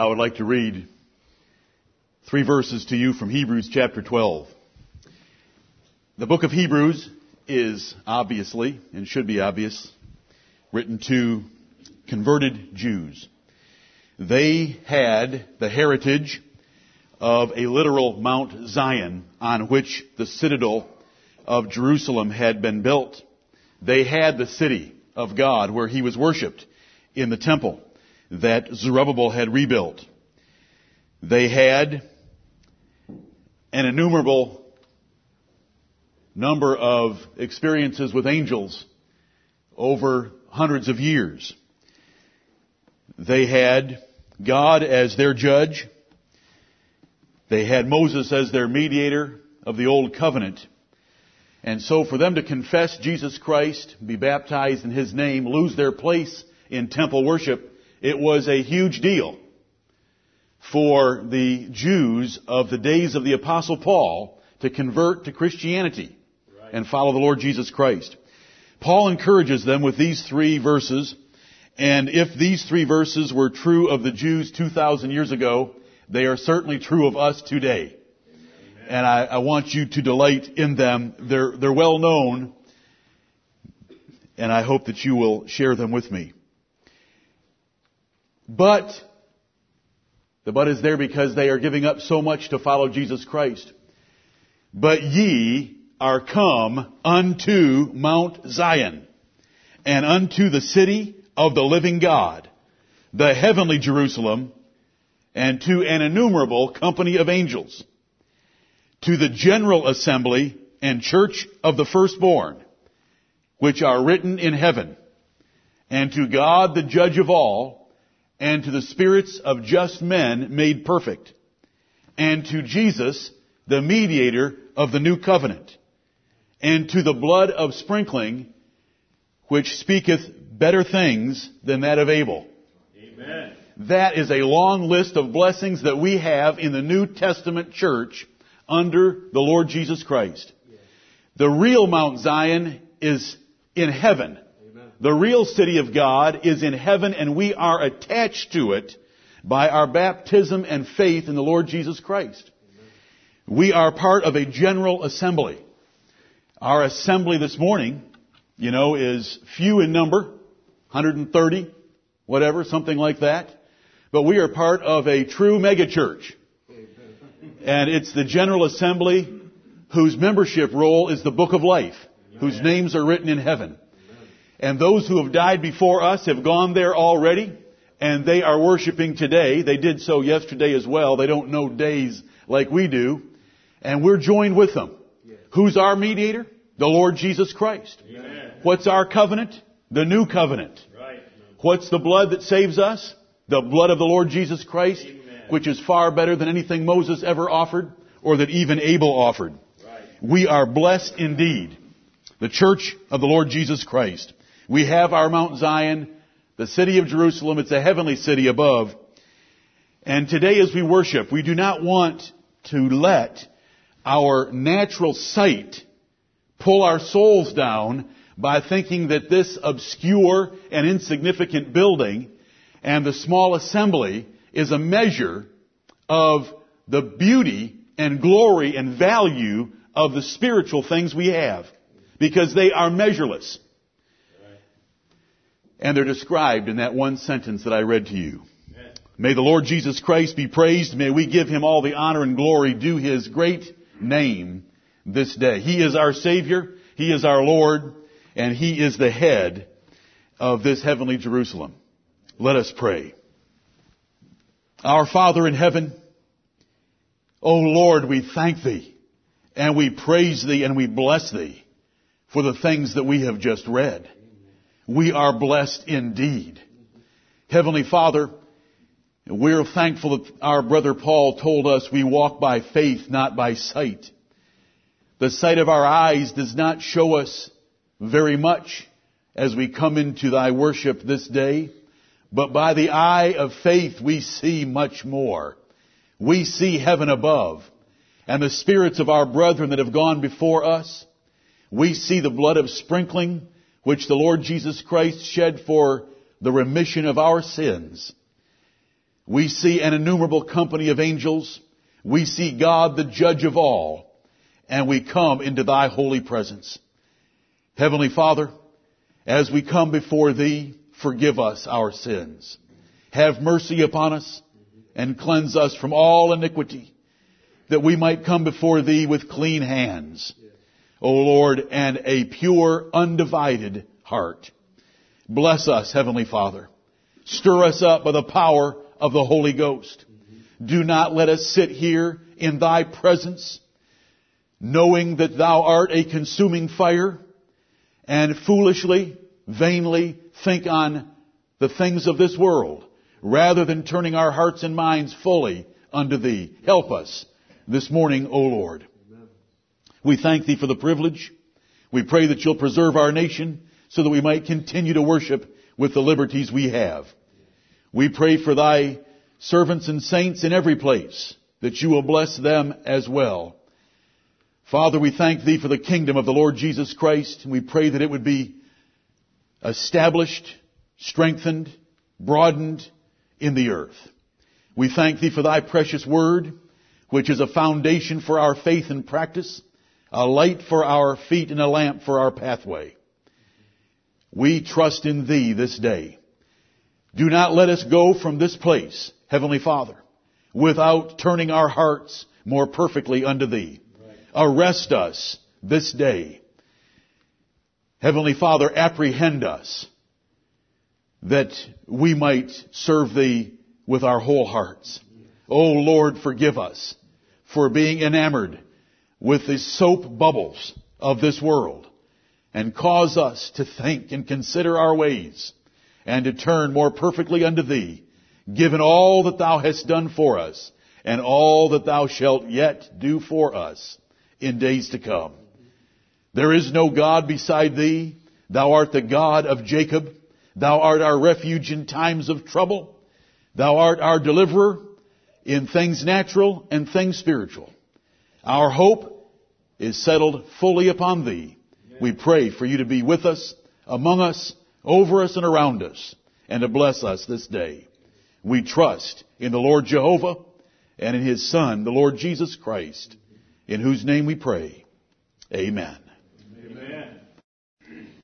I would like to read 3 verses to you from Hebrews chapter 12. The book of Hebrews is obviously, and should be obvious, written to converted Jews. They had the heritage of a literal Mount Zion on which the citadel of Jerusalem had been built. They had the city of God where he was worshipped in the temple that Zerubbabel had rebuilt. They had an innumerable number of experiences with angels over hundreds of years. They had God as their judge. They had Moses as their mediator of the old covenant. And so for them to confess Jesus Christ, be baptized in his name, lose their place in temple worship, it was a huge deal for the Jews of the days of the Apostle Paul to convert to Christianity and follow the Lord Jesus Christ. Paul encourages them with these 3 verses, and if these 3 verses were true of the Jews 2,000 years ago, they are certainly true of us today. Amen. And I want you to delight in them. They're well known, and I hope that you will share them with me. But, the but is there because they are giving up so much to follow Jesus Christ. But ye are come unto Mount Zion, and unto the city of the living God, the heavenly Jerusalem, and to an innumerable company of angels, to the general assembly and church of the firstborn, which are written in heaven, and to God the judge of all, and to the spirits of just men made perfect, and to Jesus, the mediator of the new covenant, and to the blood of sprinkling, which speaketh better things than that of Abel. Amen. That is a long list of blessings that we have in the New Testament church under the Lord Jesus Christ. The real Mount Zion is in heaven. The real city of God is in heaven, and we are attached to it by our baptism and faith in the Lord Jesus Christ. Amen. We are part of a general assembly. Our assembly this morning, is few in number, 130, whatever, something like that. But we are part of a true megachurch. And it's the general assembly whose membership roll is the book of life, Amen. Whose names are written in heaven. And those who have died before us have gone there already, and they are worshiping today. They did so yesterday as well. They don't know days like we do. And we're joined with them. Yes. Who's our mediator? The Lord Jesus Christ. Amen. What's our covenant? The new covenant. Right. What's the blood that saves us? The blood of the Lord Jesus Christ, Amen. Which is far better than anything Moses ever offered or that even Abel offered. Right. We are blessed indeed. The church of the Lord Jesus Christ. We have our Mount Zion, the city of Jerusalem. It's a heavenly city above. And today as we worship, we do not want to let our natural sight pull our souls down by thinking that this obscure and insignificant building and the small assembly is a measure of the beauty and glory and value of the spiritual things we have, because they are measureless. And they're described in that one sentence that I read to you. Amen. May the Lord Jesus Christ be praised. May we give him all the honor and glory due his great name this day. He is our Savior. He is our Lord. And he is the head of this heavenly Jerusalem. Let us pray. Our Father in heaven, O Lord, we thank thee and we praise thee and we bless thee for the things that we have just read. We are blessed indeed. Heavenly Father, we're thankful that our brother Paul told us we walk by faith, not by sight. The sight of our eyes does not show us very much as we come into thy worship this day, but by the eye of faith we see much more. We see heaven above and the spirits of our brethren that have gone before us. We see the blood of sprinkling which the Lord Jesus Christ shed for the remission of our sins. We see an innumerable company of angels. We see God, the judge of all. And we come into thy holy presence. Heavenly Father, as we come before thee, forgive us our sins. Have mercy upon us and cleanse us from all iniquity, that we might come before thee with clean hands, O Lord, and a pure, undivided heart. Bless us, Heavenly Father. Stir us up by the power of the Holy Ghost. Do not let us sit here in thy presence, knowing that thou art a consuming fire, and foolishly, vainly think on the things of this world, rather than turning our hearts and minds fully unto thee. Help us this morning, O Lord. Amen. We thank thee for the privilege. We pray that you'll preserve our nation, so that we might continue to worship with the liberties we have. We pray for thy servants and saints in every place, that you will bless them as well. Father, we thank thee for the kingdom of the Lord Jesus Christ, and we pray that it would be established, strengthened, broadened in the earth. We thank thee for thy precious word, which is a foundation for our faith and practice, a light for our feet and a lamp for our pathway. We trust in thee this day. Do not let us go from this place, Heavenly Father, without turning our hearts more perfectly unto thee. Arrest us this day. Heavenly Father, apprehend us that we might serve thee with our whole hearts. O Lord, forgive us for being enamored with the soap bubbles of this world, and cause us to think and consider our ways, and to turn more perfectly unto thee, given all that thou hast done for us, and all that thou shalt yet do for us in days to come. There is no God beside thee. Thou art the God of Jacob. Thou art our refuge in times of trouble. Thou art our deliverer in things natural and things spiritual. Our hope is settled fully upon thee. We pray for you to be with us, among us, over us, and around us, and to bless us this day. We trust in the Lord Jehovah and in his Son, the Lord Jesus Christ, in whose name we pray. Amen.